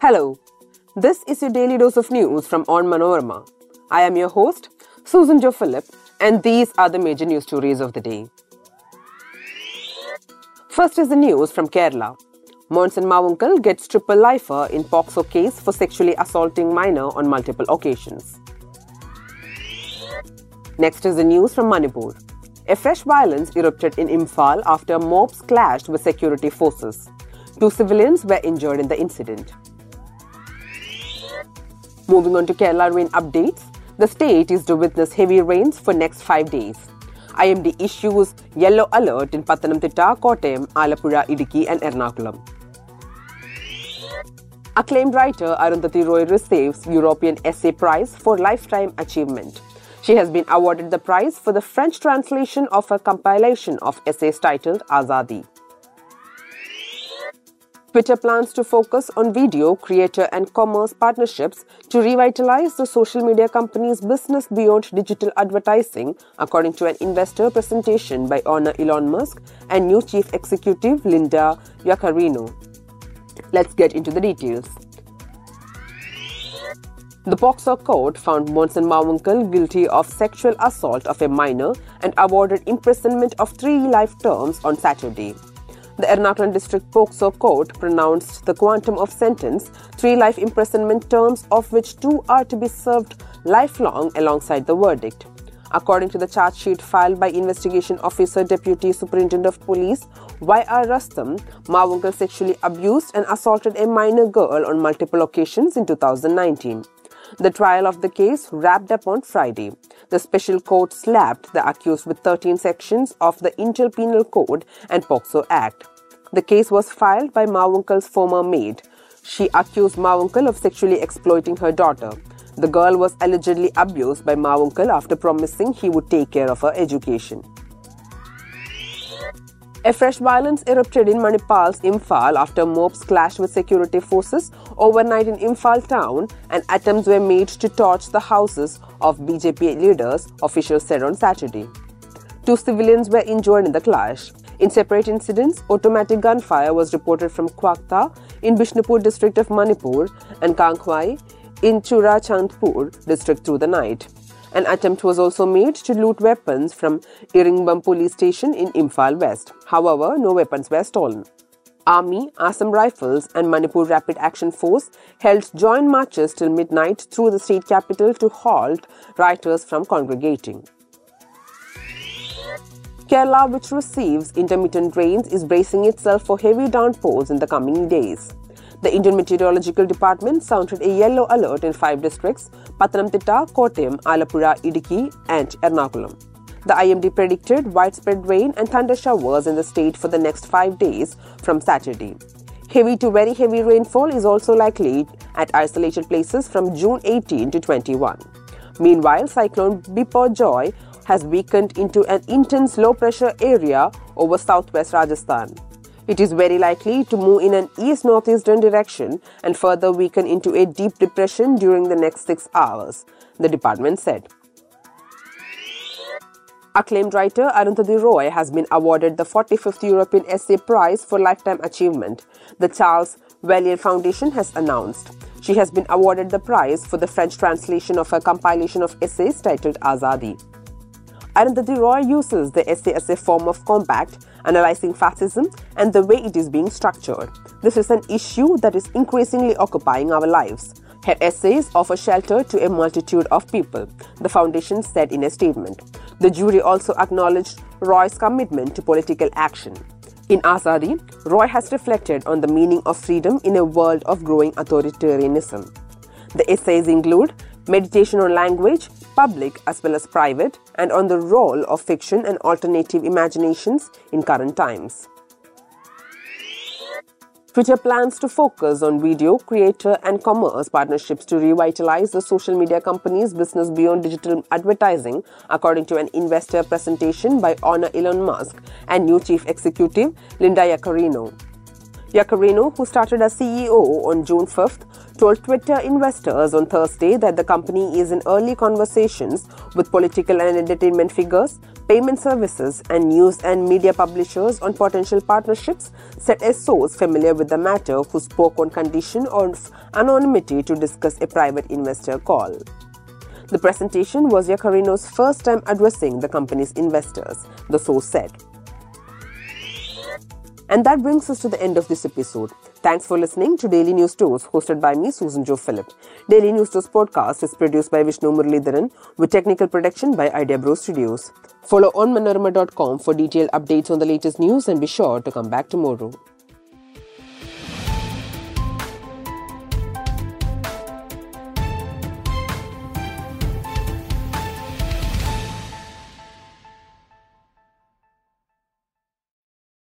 Hello, this is your daily dose of news from Onmanorama. I am your host, Susan Jo Philip, and these are the major news stories of the day. First is the news from Kerala. Monson Mavunkal gets triple lifer in POCSO case for sexually assaulting minor on multiple occasions. Next is the news from Manipur. A fresh violence erupted in Imphal after mobs clashed with security forces. 2 civilians were injured in the incident. Moving on to Kerala rain updates, the state is to witness heavy rains for next 5 days. IMD issues yellow alert in Pathanamthitta, Kottayam, Alappuzha, Idukki and Ernakulam. Acclaimed writer Arundhati Roy receives European Essay Prize for Lifetime Achievement. She has been awarded the prize for the French translation of her compilation of essays titled Azadi. Twitter plans to focus on video, creator and commerce partnerships to revitalize the social media company's business beyond digital advertising, according to an investor presentation by owner Elon Musk and new chief executive Linda Yaccarino. Let's get into the details. The POCSO court found Monson Mavunkal guilty of sexual assault of a minor and awarded imprisonment of 3 life terms on Saturday. The Ernakulam District POCSO court pronounced the quantum of sentence, 3 life imprisonment terms, of which 2 are to be served lifelong alongside the verdict. According to the charge sheet filed by Investigation Officer Deputy Superintendent of Police Y.R. Rustam, Mavunkal sexually abused and assaulted a minor girl on multiple occasions in 2019. The trial of the case wrapped up on Friday. The special court slapped the accused with 13 sections of the Intel Penal Code and POCSO Act. The case was filed by Mavunkal's former maid. She accused Mavunkal of sexually exploiting her daughter. The girl was allegedly abused by Mavunkal after promising he would take care of her education. A fresh violence erupted in Manipal's Imphal after mobs clashed with security forces overnight in Imphal town, and attempts were made to torch the houses of BJP leaders, officials said on Saturday. 2 civilians were injured in the clash. In separate incidents, automatic gunfire was reported from Kwakta in Bishnupur district of Manipur and Kangwai in Churachandpur district through the night. An attempt was also made to loot weapons from Iringbam police station in Imphal West. However, no weapons were stolen. Army, Assam Rifles and Manipur Rapid Action Force held joint marches till midnight through the state capital to halt rioters from congregating. Kerala, which receives intermittent rains, is bracing itself for heavy downpours in the coming days. The Indian Meteorological Department sounded a yellow alert in 5 districts, Pathanamthitta, Kottayam, Alappuzha, Idukki and Ernakulam. The IMD predicted widespread rain and thunder showers in the state for the next 5 days from Saturday. Heavy to very heavy rainfall is also likely at isolated places from June 18 to 21. Meanwhile, cyclone Biparjoy has weakened into an intense low-pressure area over southwest Rajasthan. It is very likely to move in an east-northeastern direction and further weaken into a deep depression during the next 6 hours, the department said. Acclaimed writer Arundhati Roy has been awarded the 45th European Essay Prize for Lifetime Achievement, the Charles Vallier Foundation has announced. She has been awarded the prize for the French translation of her compilation of essays titled Azadi. Arundhati Roy uses the essay as a form of combat, analyzing fascism and the way it is being structured. This is an issue that is increasingly occupying our lives. Her essays offer shelter to a multitude of people, the foundation said in a statement. The jury also acknowledged Roy's commitment to political action. In Azadi, Roy has reflected on the meaning of freedom in a world of growing authoritarianism. The essays include meditation on language, public as well as private, and on the role of fiction and alternative imaginations in current times. Twitter plans to focus on video, creator and commerce partnerships to revitalize the social media company's business beyond digital advertising, according to an investor presentation by owner Elon Musk and new chief executive Linda Yaccarino. Yaccarino, who started as CEO on June 5th, told Twitter investors on Thursday that the company is in early conversations with political and entertainment figures, payment services, and news and media publishers on potential partnerships, said a source familiar with the matter who spoke on condition of anonymity to discuss a private investor call. The presentation was Yaccarino's first time addressing the company's investors, the source said. And that brings us to the end of this episode. Thanks for listening to Daily News Dose, hosted by me, Susan Jo Philip. Daily News Dose podcast is produced by Vishnu Murli Dharan with technical production by Idea Bro Studios. Follow onmanorama.com for detailed updates on the latest news and be sure to come back tomorrow.